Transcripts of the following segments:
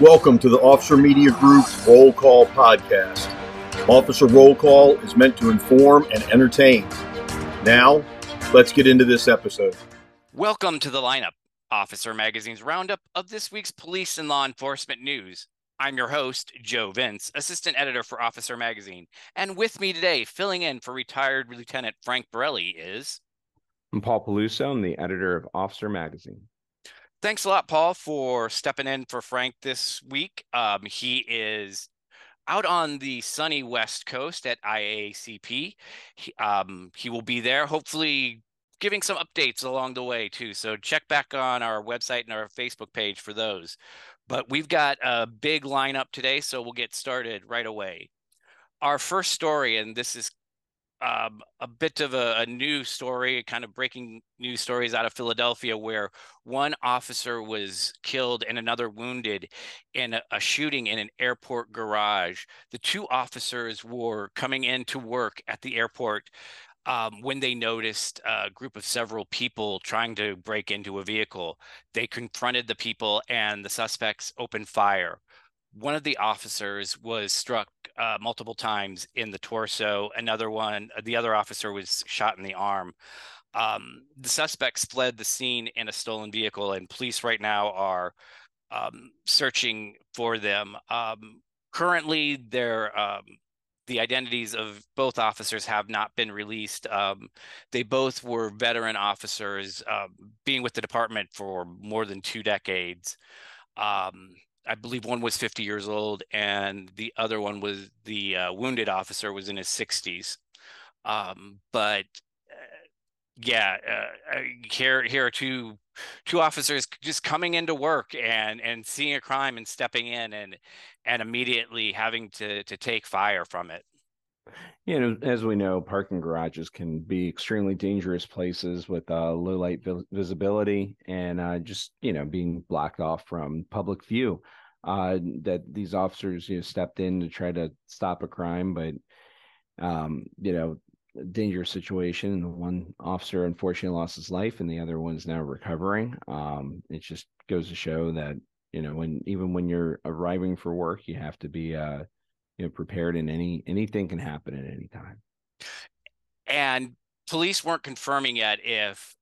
Welcome to the Officer Media Group Roll Call Podcast. Officer Roll Call is meant to inform and entertain. Now, let's get into this episode. Welcome to The Lineup, Officer Magazine's roundup of this week's police and law enforcement news. I'm your host, Joe Vince, assistant editor for Officer Magazine. And with me today, filling in for retired Lieutenant Frank Borelli is... I'm Paul Peluso, I'm the editor of Officer Magazine. Thanks a lot, Paul, for stepping in for Frank this week. He is out on the sunny West Coast at IACP. He will be there, hopefully giving some updates along the way, too. So check back on our website and our Facebook page for those. But we've got a big lineup today, so we'll get started right away. Our first story, and this is a bit of a new story, kind of breaking news stories out of Philadelphia, where one officer was killed and another wounded in a shooting in an airport garage. The two officers were coming in to work at the airport when they noticed a group of several people trying to break into a vehicle. They confronted the people and the suspects opened fire. One of the officers was struck multiple times in the torso. The other officer was shot in the arm. The suspects fled the scene in a stolen vehicle, and police right now are searching for them. Currently, the identities of both officers have not been released. They both were veteran officers, being with the department for more than 2 decades. I believe one was 50 years old and the other one was the wounded officer was in his 60s. Here are two officers just coming into work and seeing a crime and stepping in and immediately having to take fire from it. You know, as we know, parking garages can be extremely dangerous places with low light visibility and being blocked off from public view. That these officers stepped in to try to stop a crime, but a dangerous situation. One officer unfortunately lost his life, and the other one's now recovering. It just goes to show that when you're arriving for work, you have to be prepared, and anything can happen at any time. And police weren't confirming yet if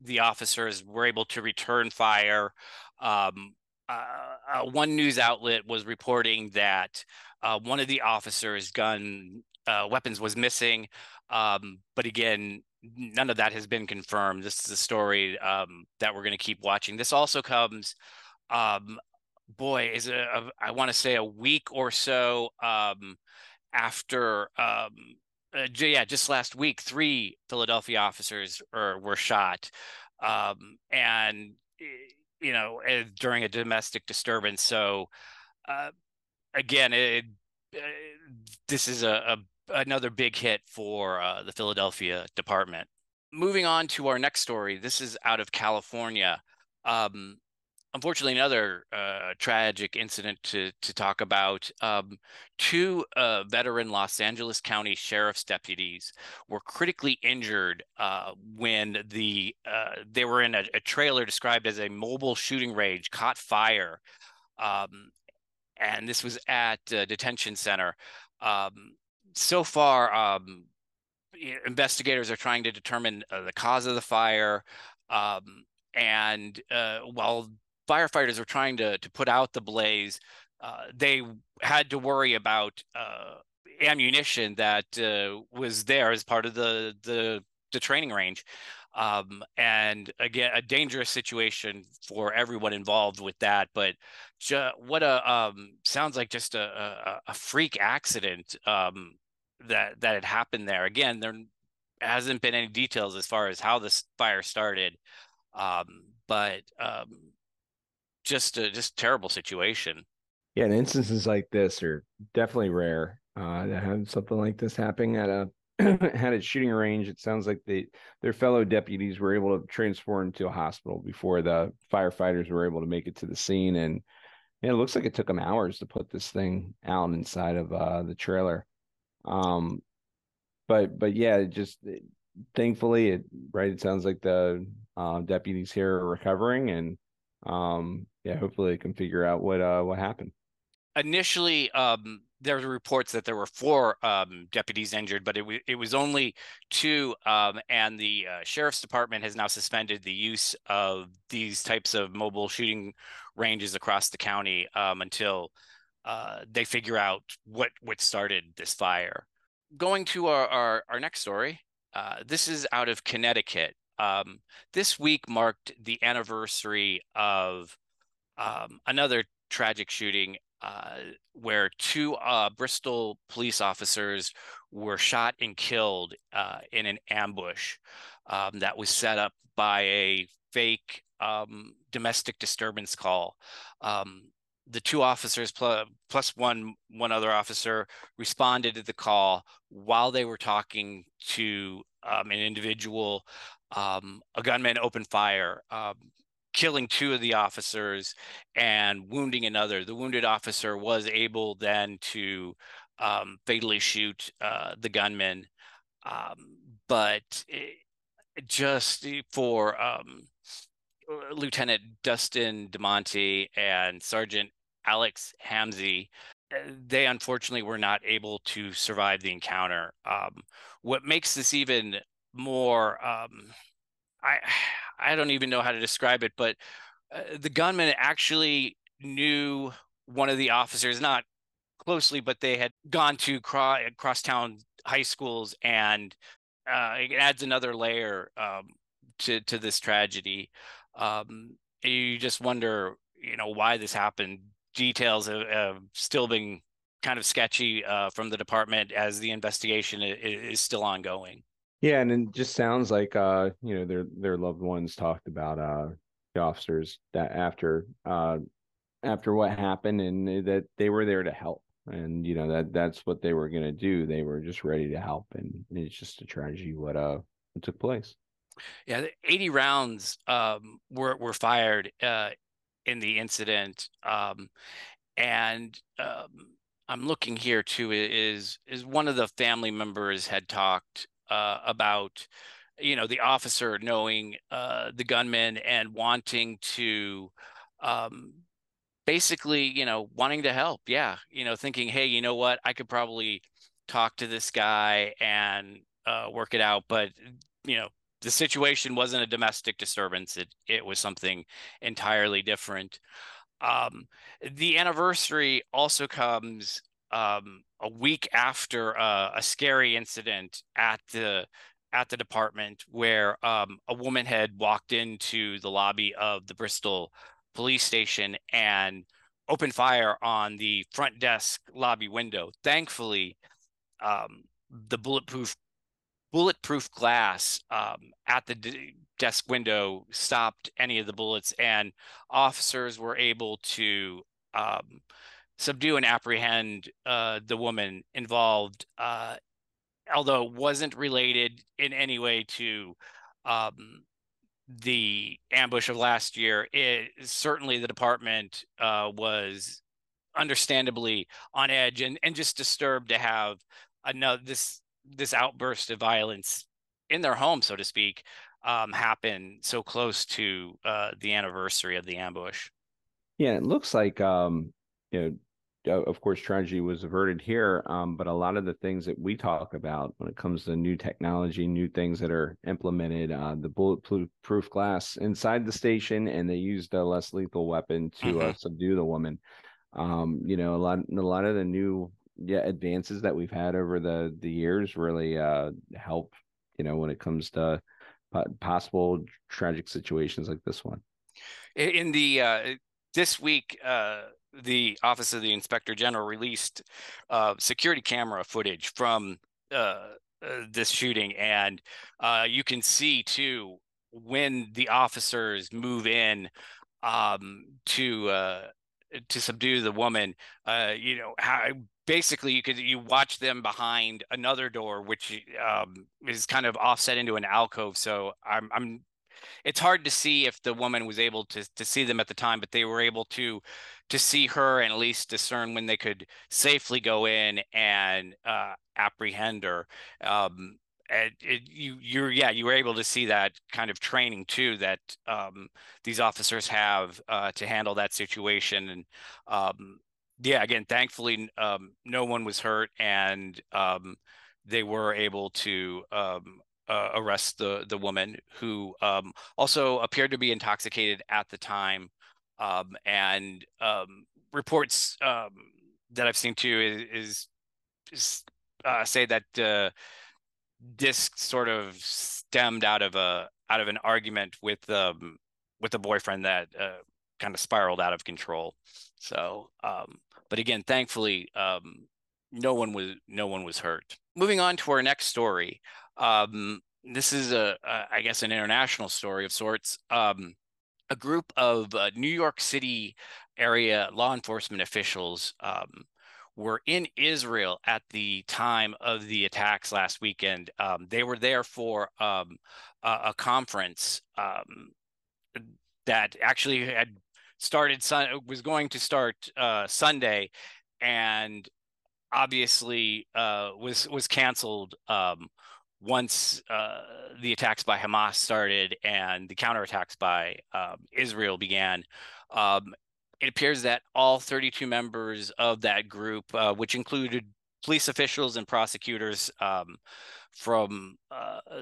the officers were able to return fire. One news outlet was reporting that one of the officers' weapons was missing, but again, none of that has been confirmed. This is a story that we're going to keep watching. This also comes... I want to say a week or so after, just last week, 3 Philadelphia officers were shot, during a domestic disturbance. So, this is another big hit for the Philadelphia department. Moving on to our next story, this is out of California. Unfortunately, another tragic incident to talk about. Two veteran Los Angeles County sheriff's deputies were critically injured when they were in a trailer described as a mobile shooting range, caught fire. And this was at a detention center. So far, investigators are trying to determine the cause of the fire. While firefighters were trying to put out the blaze, they had to worry about ammunition that was there as part of the training range. And again, a dangerous situation for everyone involved with that. But sounds like just a freak accident that had happened there. Again, there hasn't been any details as far as how this fire started, just a terrible situation. Yeah, and instances like this are definitely rare. To have something like this happening at a shooting range, it sounds like their fellow deputies were able to transport them to a hospital before the firefighters were able to make it to the scene. And it looks like it took them hours to put this thing out inside of the trailer. Thankfully, it sounds like the deputies here are recovering, and yeah, hopefully they can figure out what happened. Initially, there were reports that there were four deputies injured, but it was only two, and the sheriff's department has now suspended the use of these types of mobile shooting ranges across the county until they figure out what started this fire. Going to our next story, this is out of Connecticut. This week marked the anniversary of another tragic shooting where two Bristol police officers were shot and killed in an ambush that was set up by a fake domestic disturbance call. The two officers plus one other officer responded to the call while they were talking to an individual. A gunman opened fire, killing two of the officers and wounding another. The wounded officer was able then to fatally shoot the gunman, but just for Lieutenant Dustin DeMonte and Sergeant Alex Hamsey, they unfortunately were not able to survive the encounter. What makes this even more, I don't even know how to describe it, but the gunman actually knew one of the officers, not closely, but they had gone to crosstown high schools, and it adds another layer to this tragedy. You just wonder, why this happened. Details have still been kind of sketchy from the department as the investigation is still ongoing. Yeah, and it just sounds like their loved ones talked about the officers that after what happened, and that they were there to help, and that's what they were going to do. They were just ready to help, and it's just a tragedy what took place. Yeah, 80 rounds were fired in the incident, and I'm looking here too. Is one of the family members had talked about, the officer knowing the gunman and wanting to basically, wanting to help. Yeah. Thinking, hey, you know what, I could probably talk to this guy and work it out. But, the situation wasn't a domestic disturbance. It was something entirely different. The anniversary also comes a week after a scary incident at the department, where a woman had walked into the lobby of the Bristol police station and opened fire on the front desk lobby window. Thankfully, the bulletproof glass at the desk window stopped any of the bullets, and officers were able to subdue and apprehend the woman involved, although wasn't related in any way to the ambush of last year. Certainly the department was understandably on edge and just disturbed to have another this outburst of violence in their home, so to speak, happen so close to the anniversary of the ambush. Yeah, it looks like of course, tragedy was averted here, but a lot of the things that we talk about when it comes to new technology, new things that are implemented, the bulletproof glass inside the station, and they used a less lethal weapon to subdue the woman. A lot of the new advances that we've had over the years really help, when it comes to possible tragic situations like this one. In the this week, the Office of the Inspector General released security camera footage from this shooting, and you can see too when the officers move in to subdue the woman. How basically you watch them behind another door, which is kind of offset into an alcove. So it's hard to see if the woman was able to see them at the time, but they were able to see her and at least discern when they could safely go in and apprehend her. you were able to see that kind of training too that these officers have to handle that situation. And again, thankfully, no one was hurt, and they were able to arrest the woman, who also appeared to be intoxicated at the time. And reports that I've seen too is say that this sort of stemmed out of an argument with a boyfriend that kind of spiraled out of control. So, but again, thankfully, no one was hurt. Moving on to our next story. This is an international story of sorts. A group of New York City area law enforcement officials were in Israel at the time of the attacks last weekend. They were there for a conference that actually was going to start Sunday, and obviously was canceled once the attacks by Hamas started and the counterattacks by Israel began. It appears that all 32 members of that group, which included police officials and prosecutors from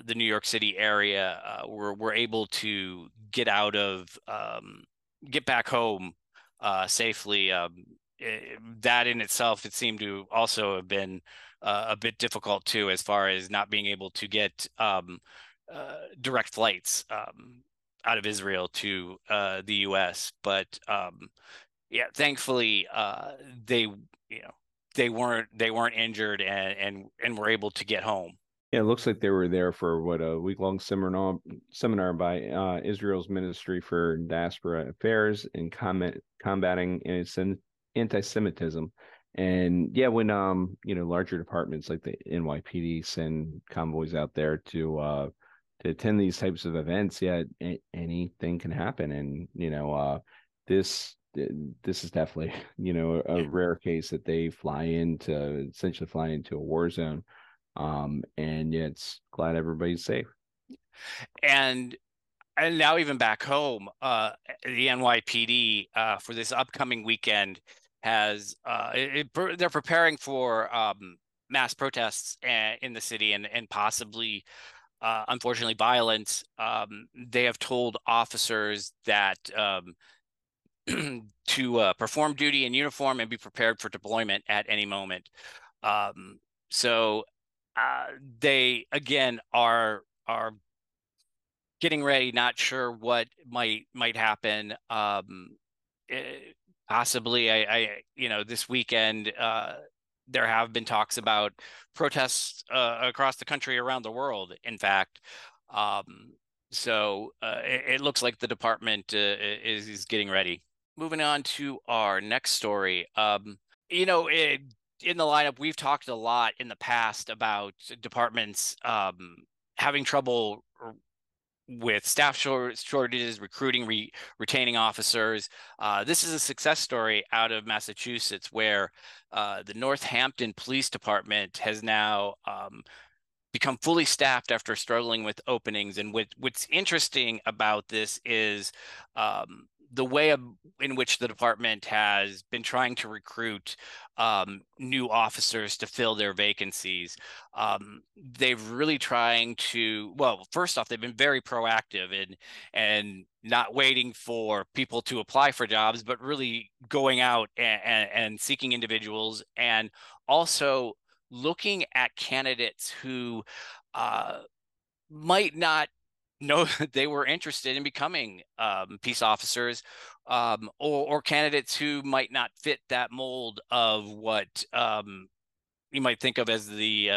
the New York City area, were able to get back home safely. That in itself, it seemed to also have been a bit difficult too, as far as not being able to get direct flights out of Israel to the U.S. But thankfully they weren't injured and were able to get home. Yeah, it looks like they were there for a week-long seminar by Israel's Ministry for Diaspora Affairs and combating anti-Semitism. And yeah, when larger departments like the NYPD send convoys out there to attend these types of events, anything can happen. And this is definitely a rare case that they essentially fly into a war zone. It's glad everybody's safe. And now even back home, the NYPD for this upcoming weekend has they're preparing for mass protests in the city and possibly, unfortunately, violence. They have told officers that to perform duty in uniform and be prepared for deployment at any moment. They again are getting ready, not sure what might happen. Possibly, this weekend there have been talks about protests across the country, around the world, in fact. It looks like the department is getting ready. Moving on to our next story. In the lineup, we've talked a lot in the past about departments having trouble with staff shortages, recruiting, retaining officers. This is a success story out of Massachusetts, where the Northampton Police Department has now become fully staffed after struggling with openings. And what's interesting about this is the way in which the department has been trying to recruit new officers to fill their vacancies. They've really trying to, first off, they've been very proactive and not waiting for people to apply for jobs, but really going out and seeking individuals, and also looking at candidates who might not know they were interested in becoming peace officers, or candidates who might not fit that mold of what you might think of as the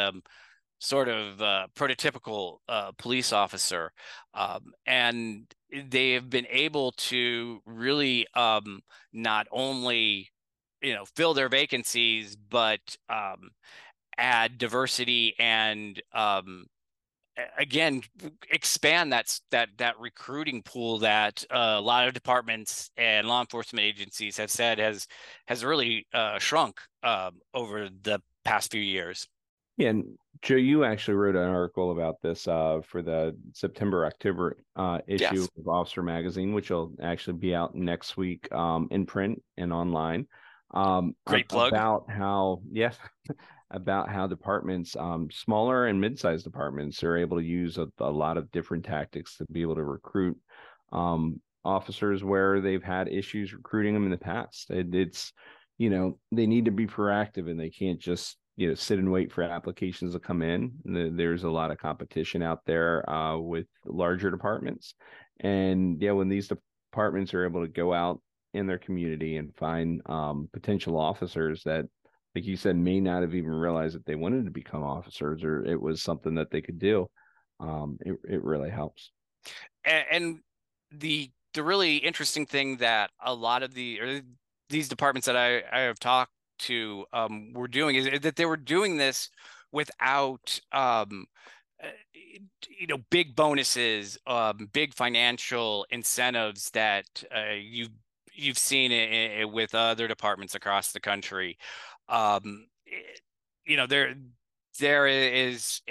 sort of prototypical police officer. And they have been able to really not only fill their vacancies, but add diversity and again, expand that recruiting pool that a lot of departments and law enforcement agencies have said has really shrunk over the past few years. Yeah, and Joe, you actually wrote an article about this for the September-October issue yes. of Officer Magazine, which will actually be out next week in print and online. Great plug. About how, yes, about how departments, smaller and mid-sized departments, are able to use a lot of different tactics to be able to recruit officers where they've had issues recruiting them in the past. It's, you know, they need to be proactive and they can't just, you know, sit and wait for applications to come in. There's a lot of competition out there with larger departments. And yeah, when these departments are able to go out in their community and find potential officers that, like you said, may not have even realized that they wanted to become officers or it was something that they could do, it really helps. And the really interesting thing that a lot of these departments that I have talked to were doing is that they were doing this without you know, big bonuses, big financial incentives that you've seen it with other departments across the country. You know, there is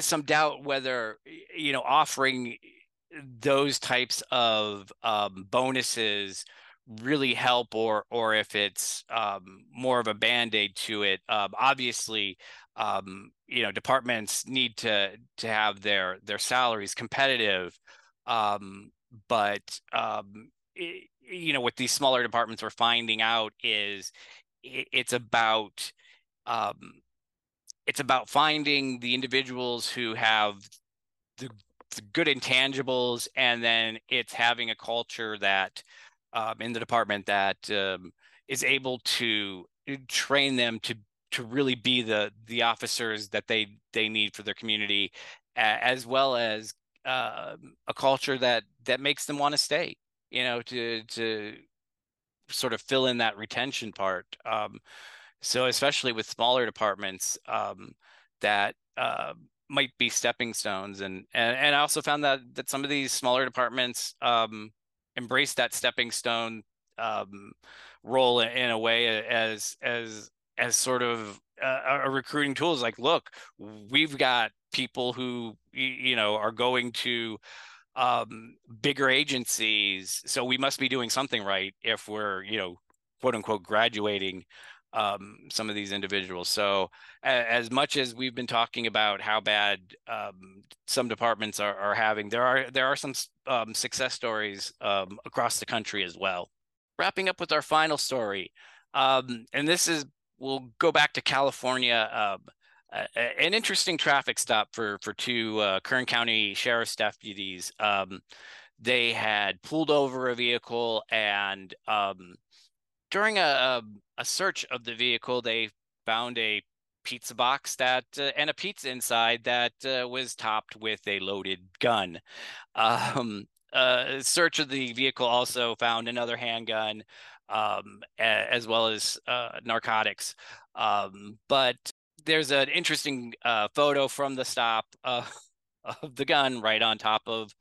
some doubt whether, you know, offering those types of bonuses really help or if it's more of a band-aid to it. Obviously, you know, departments need to have their salaries competitive, but you know, what these smaller departments we're finding out is it's about finding the individuals who have the good intangibles, and then it's having a culture that in the department that is able to train them to really be the officers that they need for their community, as well as a culture that makes them want to stay, you know, to sort of fill in that retention part. So especially with smaller departments that might be stepping stones. And I also found that some of these smaller departments embrace that stepping stone role in a way as sort of a recruiting tool. Is like, look, we've got people who, you know, are going to bigger agencies, so we must be doing something right if we're, you know, quote unquote graduating some of these individuals. So as much as we've been talking about how bad some departments are having, there are some success stories across the country as well. Wrapping up with our final story, and this is, we'll go back to California. An interesting traffic stop for two Kern County Sheriff's deputies. They had pulled over a vehicle, and during a search of the vehicle, they found a pizza box and a pizza inside that was topped with a loaded gun. A search of the vehicle also found another handgun, as well as narcotics. But there's an interesting photo from the stop of the gun right on top of,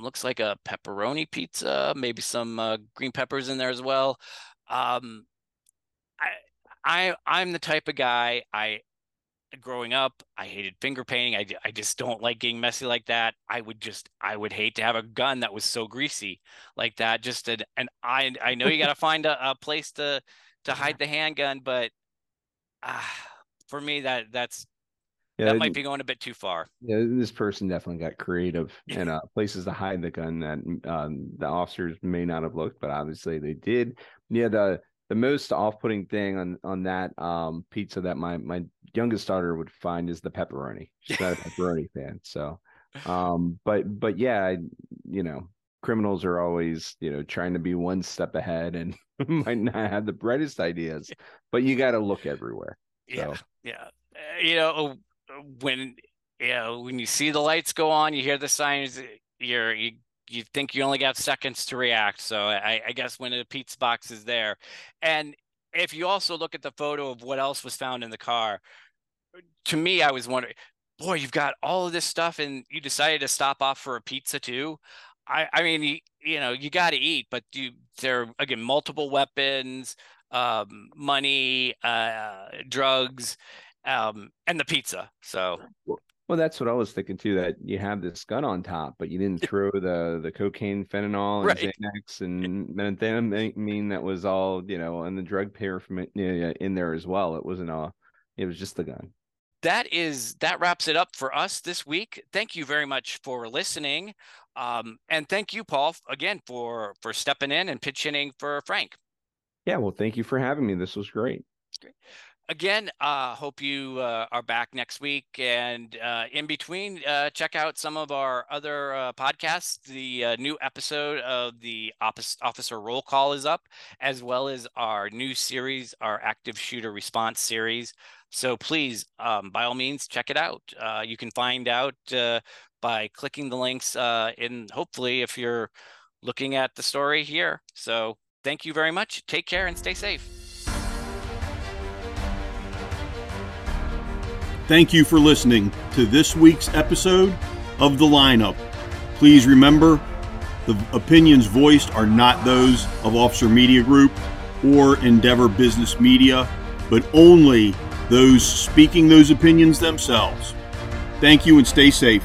looks like a pepperoni pizza, maybe some green peppers in there as well. I'm the type of guy, growing up, I hated finger painting. I just don't like getting messy like that. I would hate to have a gun that was so greasy like that. Just I know you got to find a place to hide the handgun, but for me, that might be going a bit too far. Yeah, this person definitely got creative and places to hide the gun that the officers may not have looked, but obviously they did. Yeah, the most off-putting thing on that pizza that my youngest daughter would find is the pepperoni. She's not a pepperoni fan, so. But yeah, you know, criminals are always, you know, trying to be one step ahead and might not have the brightest ideas, but you got to look everywhere. So. Yeah. You know, when you see the lights go on, you hear the signs, you think you only got seconds to react. So I guess when a pizza box is there, and if you also look at the photo of what else was found in the car, to me, I was wondering, boy, you've got all of this stuff and you decided to stop off for a pizza too. I mean, you know, you got to eat, but there are, again, multiple weapons, money, drugs, and the pizza. So well, that's what I was thinking too, that you have this gun on top, but you didn't throw the cocaine, fentanyl, and Xanax and methamphetamine that was all, you know, and the drug paraphernalia in there as well. It wasn't all, it was just the gun. That wraps it up for us this week. Thank you very much for listening. And thank you, Paul, again, for stepping in and pitching in for Frank. Yeah, well, thank you for having me. This was great. Again, hope you are back next week. And in between, check out some of our other podcasts. The new episode of the Officer Roll Call is up, as well as our new series, our Active Shooter Response series. So please, by all means, check it out. You can find out by clicking the links in, hopefully, if you're looking at the story here. So thank you very much. Take care and stay safe. Thank you for listening to this week's episode of The Lineup. Please remember, the opinions voiced are not those of Officer Media Group or Endeavor Business Media, but only those speaking those opinions themselves. Thank you and stay safe.